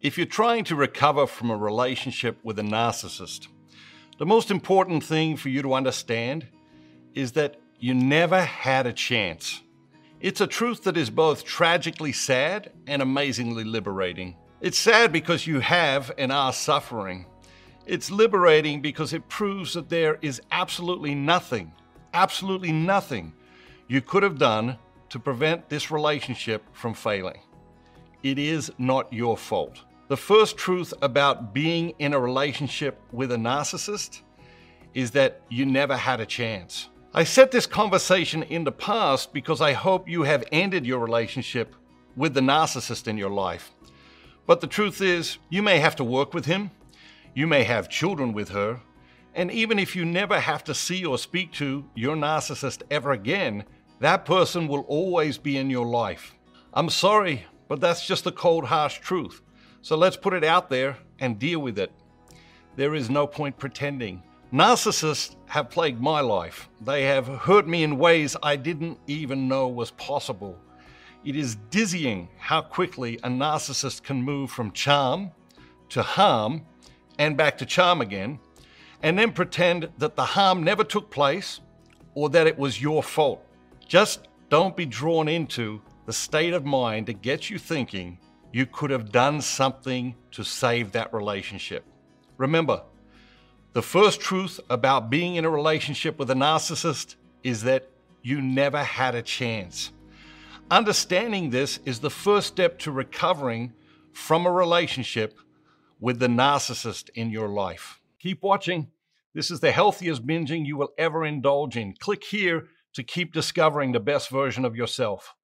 If you're trying to recover from a relationship with a narcissist, the most important thing for you to understand is that you never had a chance. It's a truth that is both tragically sad and amazingly liberating. It's sad because you have and are suffering. It's liberating because it proves that there is absolutely nothing you could have done to prevent this relationship from failing. It is not your fault. The first truth about being in a relationship with a narcissist is that you never had a chance. I set this conversation in the past because I hope you have ended your relationship with the narcissist in your life. But the truth is, you may have to work with him, you may have children with her, and even if you never have to see or speak to your narcissist ever again, that person will always be in your life. I'm sorry, but that's just the cold, harsh truth. So let's put it out there and deal with it. There is no point pretending. Narcissists have plagued my life. They have hurt me in ways I didn't even know was possible. It is dizzying how quickly a narcissist can move from charm to harm and back to charm again, and then pretend that the harm never took place or that it was your fault. Just don't be drawn into the state of mind that gets you thinking you could have done something to save that relationship. Remember, the first truth about being in a relationship with a narcissist is that you never had a chance. Understanding this is the first step to recovering from a relationship with the narcissist in your life. Keep watching. This is the healthiest binging you will ever indulge in. Click here to keep discovering the best version of yourself.